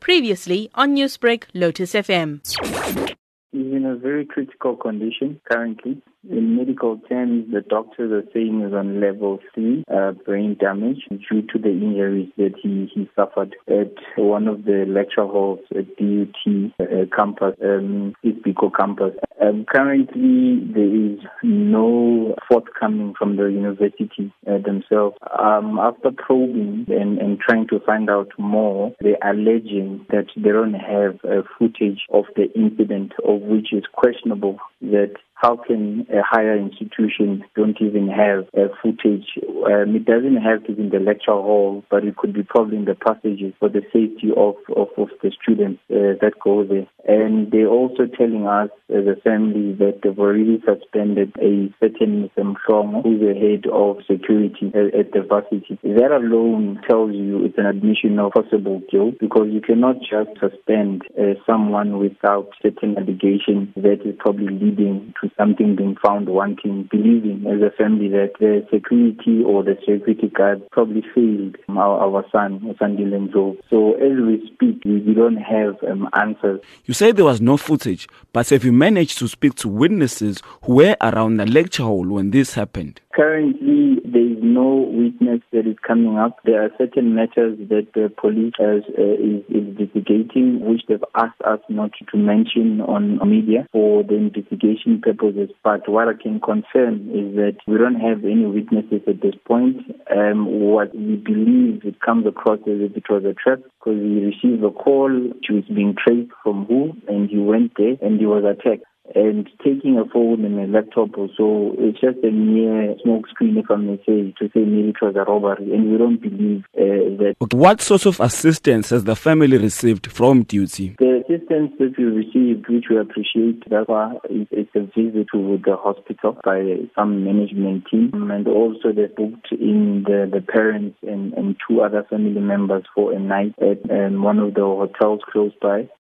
Previously on Newsbreak, Lotus FM. He's in a very critical condition currently. In medical terms, the doctors are saying he's on level 3 brain damage due to the injuries that he suffered at one of the lecture halls at DUT campus, Isbiko campus. Currently, there is no forthcoming from the university themselves. After probing and trying to find out more, they are alleging that they don't have footage of the incident, of which is questionable that how can a higher institution don't even have footage? It doesn't have to be in the lecture hall, but it could be probably in the passages for the safety of the students that go there. And they're also telling us as a family that they've already suspended a certain Mshomba, who's the head of security at the varsity. That alone tells you it's an admission of possible guilt, because you cannot just suspend someone without certain allegations that is probably leading to something being found wanting, believing as a family that the security or the security guard probably failed our son, Sandile Ndlovu. So as we speak, we don't have answers. You say there was no footage, but have you managed to speak to witnesses who were around the lecture hall when this happened? Currently, there is no witness that is coming up. There are certain matters that the police is investigating, which they've asked us not to mention on media for the investigation purposes. But what I can confirm is that we don't have any witnesses at this point. What we believe it comes across as if it was a trap, because we received a call, she was being traced from who, and he went there and he was attacked. And taking a phone and a laptop or so, it's just a mere smoke screen, if I may say, to say maybe it was a robbery. And we don't believe that. What sort of assistance has the family received from duty? The assistance that we received, which we appreciate, that is a visit to the hospital by some management team. And also they booked in the parents and two other family members for a night at one of the hotels close by.